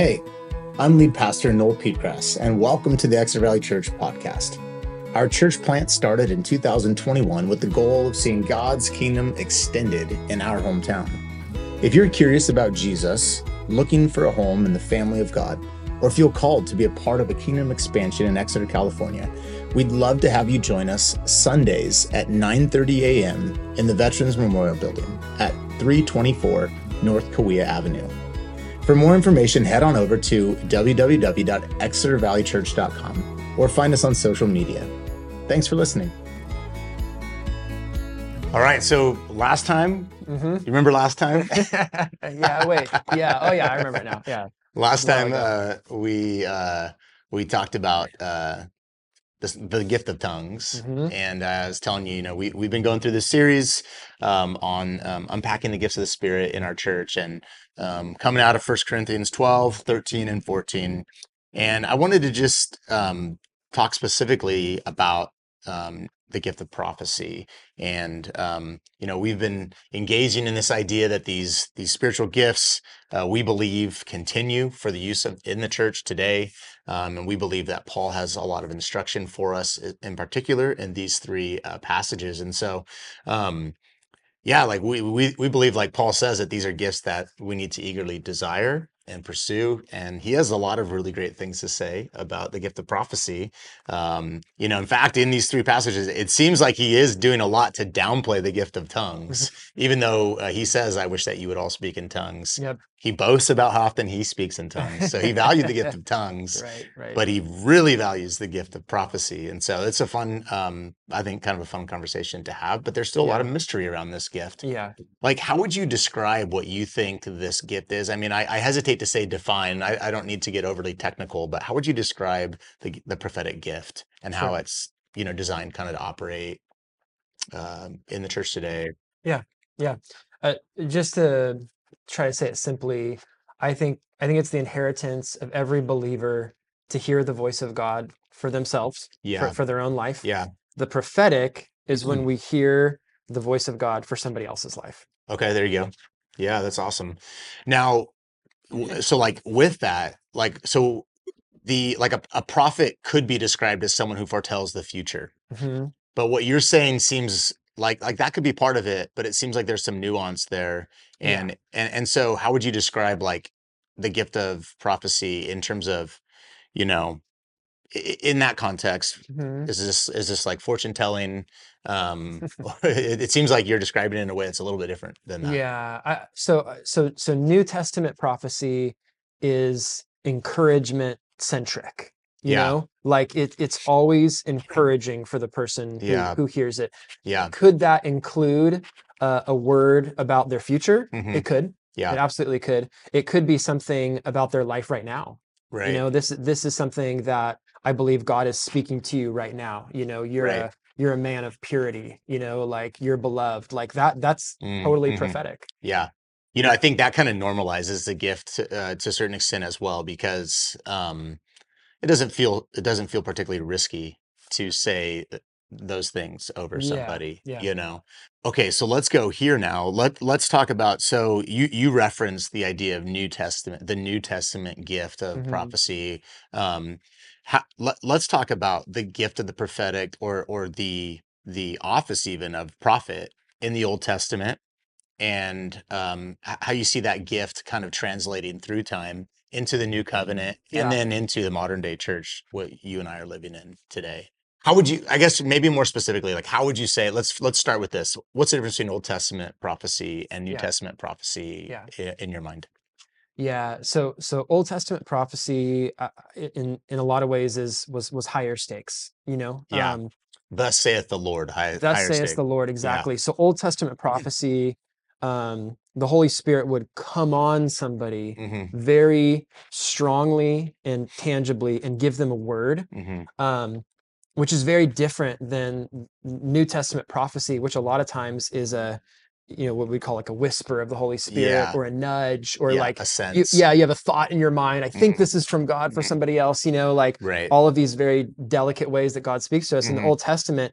Hey, I'm lead pastor Noel Piepgrass, and welcome to the Exeter Valley Church podcast. Our church plant started in 2021 with the goal of seeing God's kingdom extended in our hometown. If you're curious about Jesus, looking for a home in the family of God, or feel called to be a part of a kingdom expansion in Exeter, California, we'd love to have you join us Sundays at 9:30 a.m. in the Veterans Memorial Building at 324 North Kaweah Avenue. For more information, head on over to www.exetervalleychurch.com or find us on social media. Thanks for listening. All right, so last time, you remember last time? I remember it now, Last time we talked about the gift of tongues, and I was telling you, we've been going through this series on unpacking the gifts of the Spirit in our church, and coming out of 1 Corinthians 12, 13, and 14, and I wanted to just talk specifically about the gift of prophecy. And, we've been engaging in this idea that these spiritual gifts, we believe, continue for the use of in the church today. And we believe that Paul has a lot of instruction for us in particular in these three passages. And so, we believe, like Paul says, that these are gifts that we need to eagerly desire and pursue. And he has a lot of really great things to say about the gift of prophecy. In fact, in these three passages, it seems like he is doing a lot to downplay the gift of tongues, even though he says, I wish that you would all speak in tongues. Yep. He boasts about how often he speaks in tongues. So he valued the gift of tongues, right. But he really values the gift of prophecy. And so it's a fun, kind of a fun conversation to have, but there's still a lot of mystery around this gift. Yeah. Like, how would you describe what you think this gift is? I mean, I hesitate to say define. I don't need to get overly technical, but how would you describe the prophetic gift and how it's designed kind of to operate in the church today? Just to try to say it simply, I think it's the inheritance of every believer to hear the voice of God for themselves, for their own life. The prophetic is when we hear the voice of God for somebody else's life. Okay, there you go. Yeah, that's awesome. Now, so a prophet could be described as someone who foretells the future, but what you're saying seems like that could be part of it, but it seems like there's some nuance there. And, and so how would you describe the gift of prophecy in terms of, in that context, is this like fortune telling? It seems like you're describing it in a way that's a little bit different than that. Yeah. So New Testament prophecy is encouragement centric. You know, like it's always encouraging for the person who hears it. Yeah. Could that include a word about their future? It could. Yeah. It absolutely could. It could be something about their life right now. Right. This is something that I believe God is speaking to you right now. You're a man of purity, you're beloved, that's totally prophetic. Yeah. I think that kind of normalizes the gift to a certain extent as well, because it doesn't feel particularly risky to say those things over somebody, Okay, so let's go here now. Let's talk about, so you referenced the idea of the New Testament gift of prophecy. Let's talk about the gift of the prophetic or the office even of prophet in the Old Testament, and how you see that gift kind of translating through time into the New Covenant and then into the modern day church, what you and I are living in today. How would you, I guess maybe more specifically, how would you say, let's start with this. What's the difference between Old Testament prophecy and New Testament prophecy in your mind? Yeah. So Old Testament prophecy in a lot of ways was higher stakes, Yeah. Thus saith the Lord. Thus saith the Lord. Exactly. Yeah. So Old Testament prophecy, the Holy Spirit would come on somebody very strongly and tangibly and give them a word. Which is very different than New Testament prophecy, which a lot of times is what we call a whisper of the Holy Spirit or a nudge or a sense. You have a thought in your mind. I think this is from God for somebody else, all of these very delicate ways that God speaks to us in the Old Testament.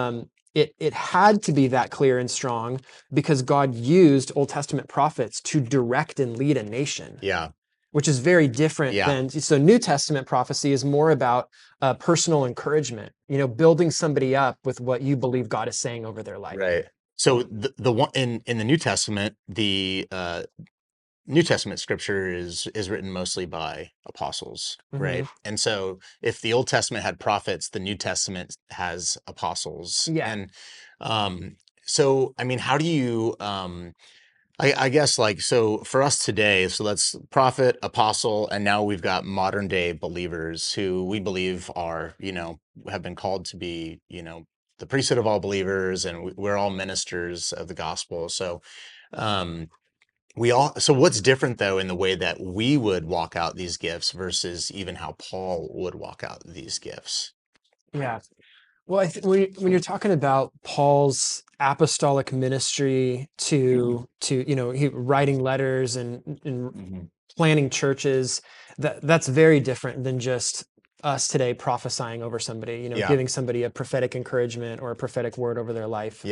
It had to be that clear and strong because God used Old Testament prophets to direct and lead a nation. Yeah. which is very different than, so New Testament prophecy is more about personal encouragement, you know, building somebody up with what you believe God is saying over their life. Right. So the one in the New Testament, the New Testament scripture is written mostly by apostles, right? And so if the Old Testament had prophets, the New Testament has apostles. And so, I mean, how do you, I guess, like, so for us today, so let's prophet, apostle, and now we've got modern day believers who we believe are, you know, have been called to be, you know, the priesthood of all believers, and we're all ministers of the gospel. So, we all, so what's different though in the way that we would walk out these gifts versus even how Paul would walk out these gifts? Yeah. Well, I think when you're talking about Paul's apostolic ministry to you know, he writing letters and planning churches, that's very different than just us today prophesying over somebody, you know, giving somebody a prophetic encouragement or a prophetic word over their life.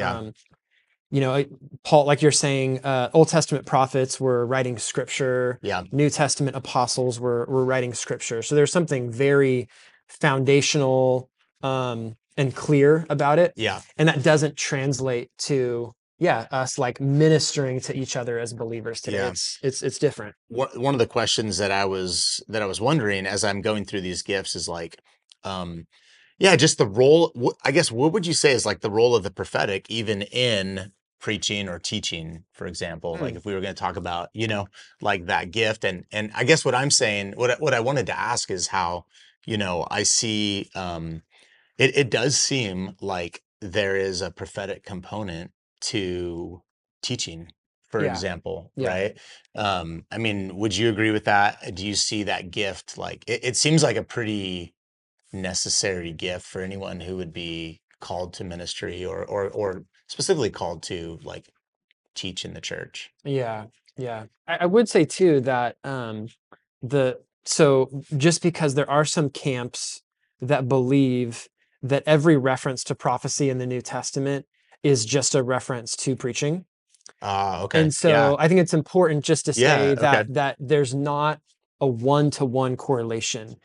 You know, Paul, like you're saying, Old Testament prophets were writing scripture. New Testament apostles were writing scripture. So there's something very foundational and clear about it. And that doesn't translate to us like ministering to each other as believers today. It's different. One of the questions that I was wondering as I'm going through these gifts is like, just the role, I guess, what would you say is like the role of the prophetic even in preaching or teaching, for example, like if we were going to talk about, you know, like that gift. And I guess what I'm saying, what I wanted to ask is how, you know, I see, it does seem like there is a prophetic component to teaching, for example, right? I mean, would you agree with that? Do you see that gift? Like, it seems like a pretty necessary gift for anyone who would be called to ministry or specifically called to like teach in the church. I would say too that so just because there are some camps that believe that every reference to prophecy in the New Testament is just a reference to preaching. And so I think it's important just to say that there's not a one-to-one correlation.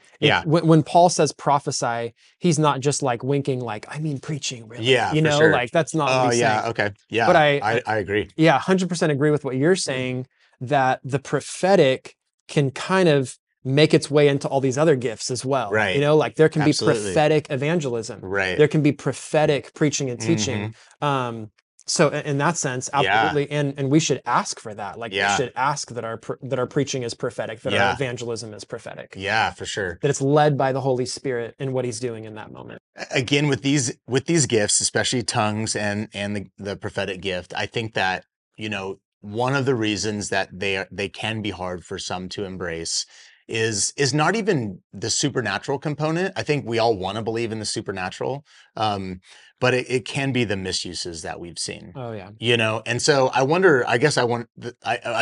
When Paul says prophesy, he's not just like winking, like, I mean, preaching, really. You know, like that's not what he's saying. But I agree. 100% agree with what you're saying, that the prophetic can kind of make its way into all these other gifts as well. You know, like there can be prophetic evangelism. There can be prophetic preaching and teaching. So in that sense, absolutely. And we should ask for that. Like we should ask that our preaching is prophetic, that our evangelism is prophetic. For sure. That it's led by the Holy Spirit in what he's doing in that moment. Again, with these gifts, especially tongues and the prophetic gift, I think that, you know, one of the reasons that they can be hard for some to embrace is not even the supernatural component. I think we all want to believe in the supernatural, but it can be the misuses that we've seen. You know, and so I wonder, I guess I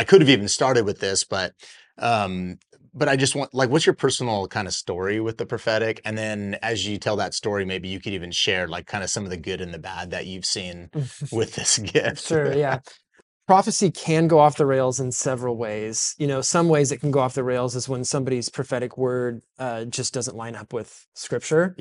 could have even started with this, but I just want, like, what's your personal kind of story with the prophetic? And then as you tell that story, maybe you could even share like kind of some of the good and the bad that you've seen with this gift. Prophecy can go off the rails in several ways. You know, some ways it can go off the rails is when somebody's prophetic word just doesn't line up with scripture.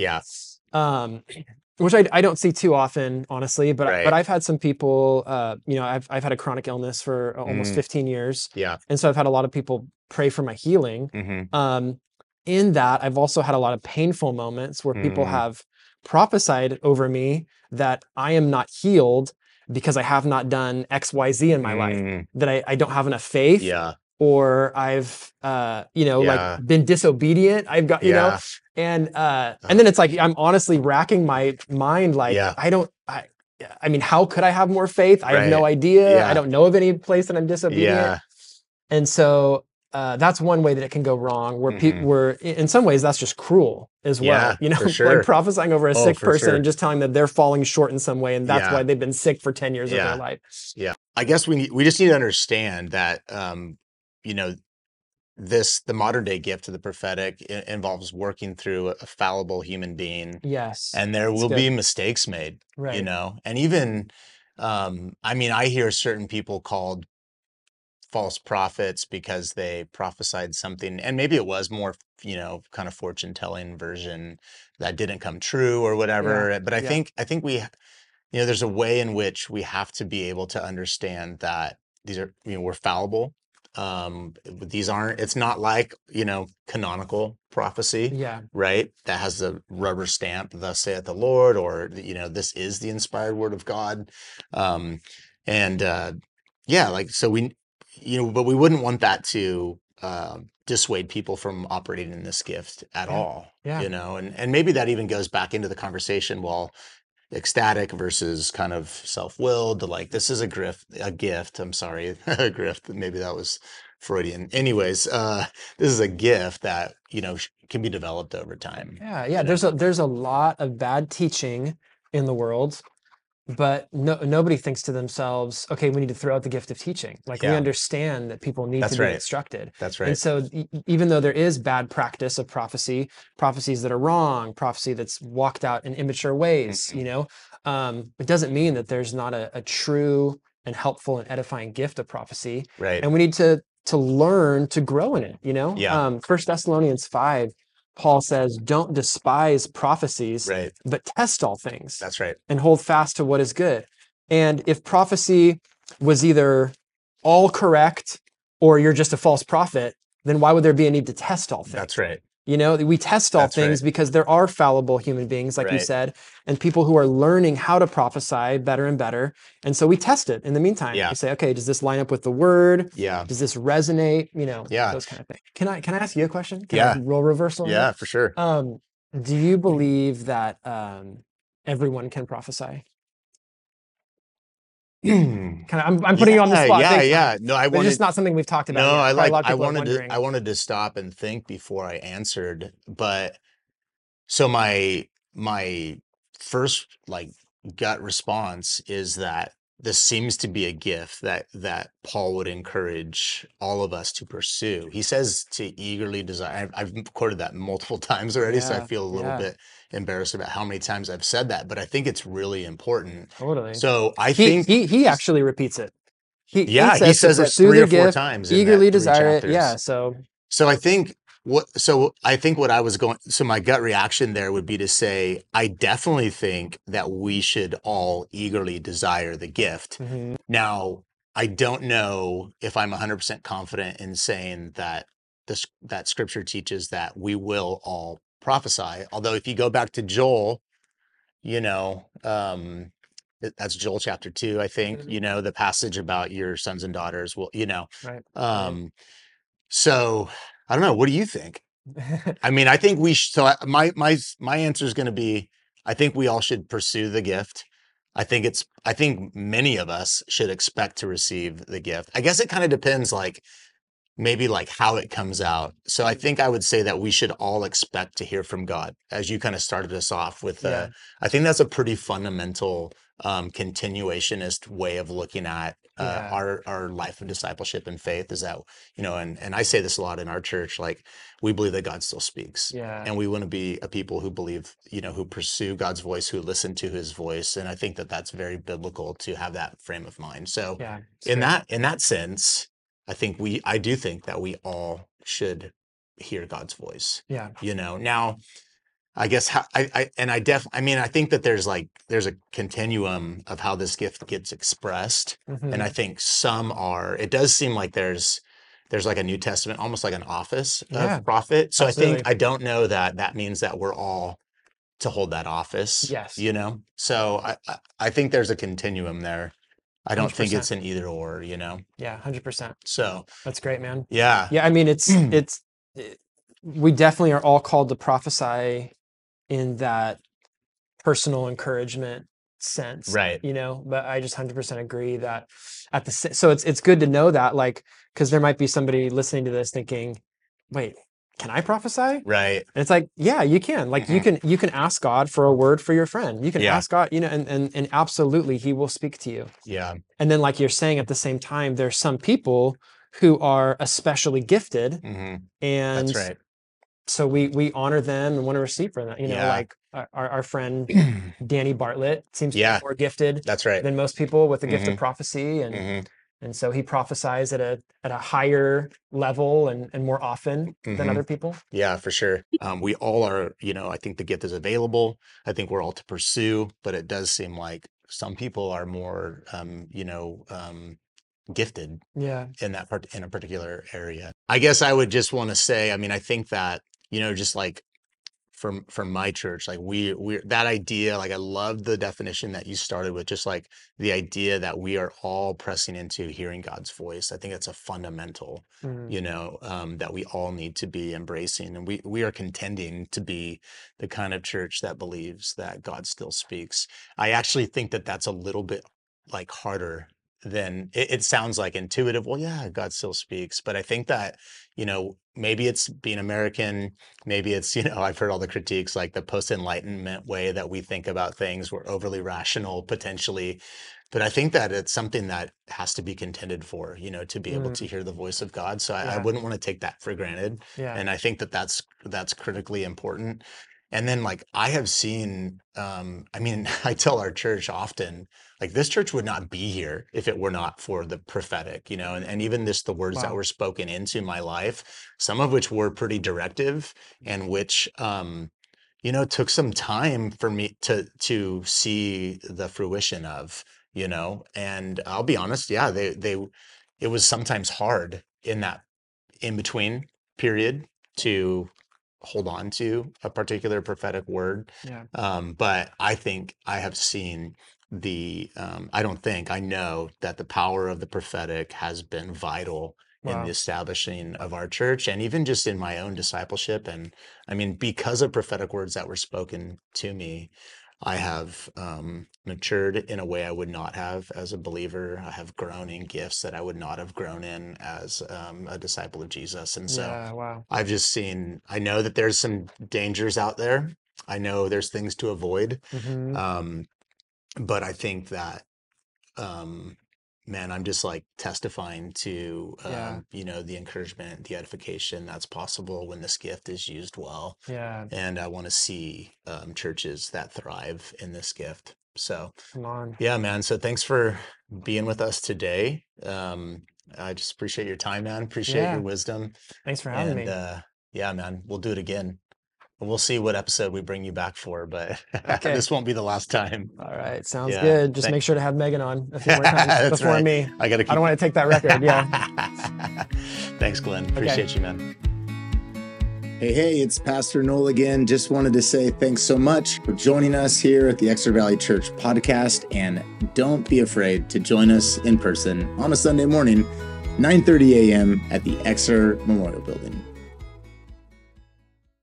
Which I don't see too often, honestly, but I've had some people, you know, I've had a chronic illness for almost 15 years. And so I've had a lot of people pray for my healing. In that, I've also had a lot of painful moments where people have prophesied over me that I am not healed because I have not done X, Y, Z in my life, that I don't have enough faith, or I've, you know, like been disobedient. I've got, you know, and then it's like, I'm honestly racking my mind. Like, I mean, how could I have more faith? I have no idea. I don't know of any place that I'm disobedient. And so, that's one way that it can go wrong, where people were, in some ways, that's just cruel as well. You know, like prophesying over a sick person and just telling them they're falling short in some way, and that's why they've been sick for 10 years of their life. I guess we just need to understand that, you know, the modern day gift of the prophetic involves working through a fallible human being. And there will be mistakes made, you know, and even, I mean, I hear certain people called false prophets because they prophesied something, and maybe it was more, you know, kind of fortune-telling version that didn't come true or whatever. Yeah. But I think we, you know, there's a way in which we have to be able to understand that these are, you know, we're fallible. These aren't, it's not like, you know, canonical prophecy, yeah, right? That has the rubber stamp, thus saith the Lord, or, you know, this is the inspired word of God. Yeah, like, so we, you know, but we wouldn't want that to dissuade people from operating in this gift at all, yeah, you know, and maybe that even goes back into the conversation, well, ecstatic versus kind of self-willed, like, this is a gift, I'm sorry, a grift, maybe that was Freudian. Anyways, this is a gift that, you know, can be developed over time. Yeah, yeah, there's a lot of bad teaching in the world. But nobody thinks to themselves, okay, we need to throw out the gift of teaching. Like, yeah, we understand that people need to be instructed. That's right. And so even though there is bad practice of prophecy, prophecies that are wrong, prophecy that's walked out in immature ways, you know, it doesn't mean that there's not a true and helpful and edifying gift of prophecy. Right. And we need to learn to grow in it, you know? Yeah. 1 Thessalonians 5, Paul says, don't despise prophecies, right, but test all things. That's right. And hold fast to what is good. And if prophecy was either all correct or you're just a false prophet, then why would there be a need to test all things? That's right. You know, we test all things because there are fallible human beings, like you said, and people who are learning how to prophesy better and better. And so we test it in the meantime. Yeah. We say, okay, does this line up with the word? Yeah. Does this resonate? You know, those kind of things. Can I ask you a question? Can I roll reversal? Yeah, for sure. Do you believe that everyone can prophesy? I'm putting you on the spot. No, it's just not something we've talked about. No, I wanted to stop and think before I answered. But so my first like gut response is that this seems to be a gift that Paul would encourage all of us to pursue. He says to eagerly desire. I've quoted that multiple times already, so I feel a little bit embarrassed about how many times I've said that, but I think it's really important. Totally. So I think he actually repeats it. He says it 3 or 4 times. Eagerly desire it. Yeah. So my gut reaction there would be to say, I definitely think that we should all eagerly desire the gift. Mm-hmm. Now, I don't know if I'm 100% confident in saying that that scripture teaches that we will all prophesy. Although if you go back to Joel, you know, that's Joel chapter 2, I think, mm-hmm, you know, the passage about your sons and daughters will, you know, right. So I don't know. What do you think? I mean, I think my answer is going to be, I think we all should pursue the gift. I think many of us should expect to receive the gift. I guess it kind of depends, like, maybe like how it comes out. So I think I would say that we should all expect to hear from God, as you kind of started us off with. I think that's a pretty fundamental continuationist way of looking at our life of discipleship and faith, is that, you know, and I say this a lot in our church, like, we believe that God still speaks, and we want to be a people who believe, you know, who pursue God's voice, who listen to his voice. And I think that that's very biblical to have that frame of mind. So in that sense, I do think that we all should hear God's voice. Yeah. You know, now I guess I think that there's a continuum of how this gift gets expressed. Mm-hmm. And I think it does seem like there's like a New Testament, almost like an office of prophet. So absolutely. I don't know that means that we're all to hold that office. Yes. You know, so I think there's a continuum there. I don't 100%. Think it's an either or, you know? Yeah, 100%. So that's great, man. Yeah. Yeah. I mean, we definitely are all called to prophesy in that personal encouragement sense, right? You know, but I just 100% agree that so it's good to know that, like, because there might be somebody listening to this thinking, wait, can I prophesy? Right. And it's like, yeah, you can. Like, mm-hmm, you can ask God for a word for your friend. You can ask God, you know, and absolutely he will speak to you. Yeah. And then, like you're saying, at the same time, there's some people who are especially gifted, mm-hmm, and that's right. So we honor them and want to receive from them. You know, like our friend Danny Bartlett seems to be more gifted. That's right. Than most people with the gift of prophecy, and And so he prophesies at a higher level and more often mm-hmm. than other people. Yeah, for sure. We all are, I think the gift is available. I think we're all to pursue, but it does seem like some people are more, gifted yeah. in a particular area. I guess I would just want to say, I think that, just like from my church, like we that idea, like I love the definition that you started with, just like the idea that we are all pressing into hearing God's voice. I think that's a fundamental, mm-hmm. That we all need to be embracing. And we are contending to be the kind of church that believes that God still speaks. I actually think that that's a little bit like harder than it sounds like intuitive. Well, yeah, God still speaks. But I think that, maybe it's being American, maybe it's, I've heard all the critiques, like the post-Enlightenment way that we think about things, we're overly rational potentially. But I think that it's something that has to be contended for, to be able to hear the voice of God. So I wouldn't want to take that for granted. Yeah. And I think that that's critically important. And then I have seen, I tell our church often, this church would not be here if it were not for the prophetic, and even the words wow. that were spoken into my life, some of which were pretty directive and which, took some time for me to see the fruition of, and I'll be honest. Yeah, it was sometimes hard in that in between period to hold on to a particular prophetic word. Yeah. But I think I have seen I know that the power of the prophetic has been vital wow. in the establishing of our church and even just in my own discipleship. And because of prophetic words that were spoken to me, I have matured in a way I would not have as a believer. I have grown in gifts that I would not have grown in as a disciple of Jesus. And so yeah, wow. I've just seen, I know that there's some dangers out there. I know there's things to avoid. Mm-hmm. But I think that, I'm just testifying to, the encouragement, the edification that's possible when this gift is used well. Yeah. And I want to see churches that thrive in this gift. So, come on. Yeah, man. So thanks for being with us today. I just appreciate your time, man. Appreciate your wisdom. Thanks for having me. Yeah, man, we'll do it again. We'll see what episode we bring you back for, but this won't be the last time. All right. Sounds good. Just make sure to have Megan on a few more times before me. I don't want to take that record. Yeah. Thanks, Glenn. Appreciate you, man. Hey, it's Pastor Noel again. Just wanted to say thanks so much for joining us here at the Exeter Valley Church podcast. And don't be afraid to join us in person on a Sunday morning, 9:30 a.m. at the Exeter Memorial Building.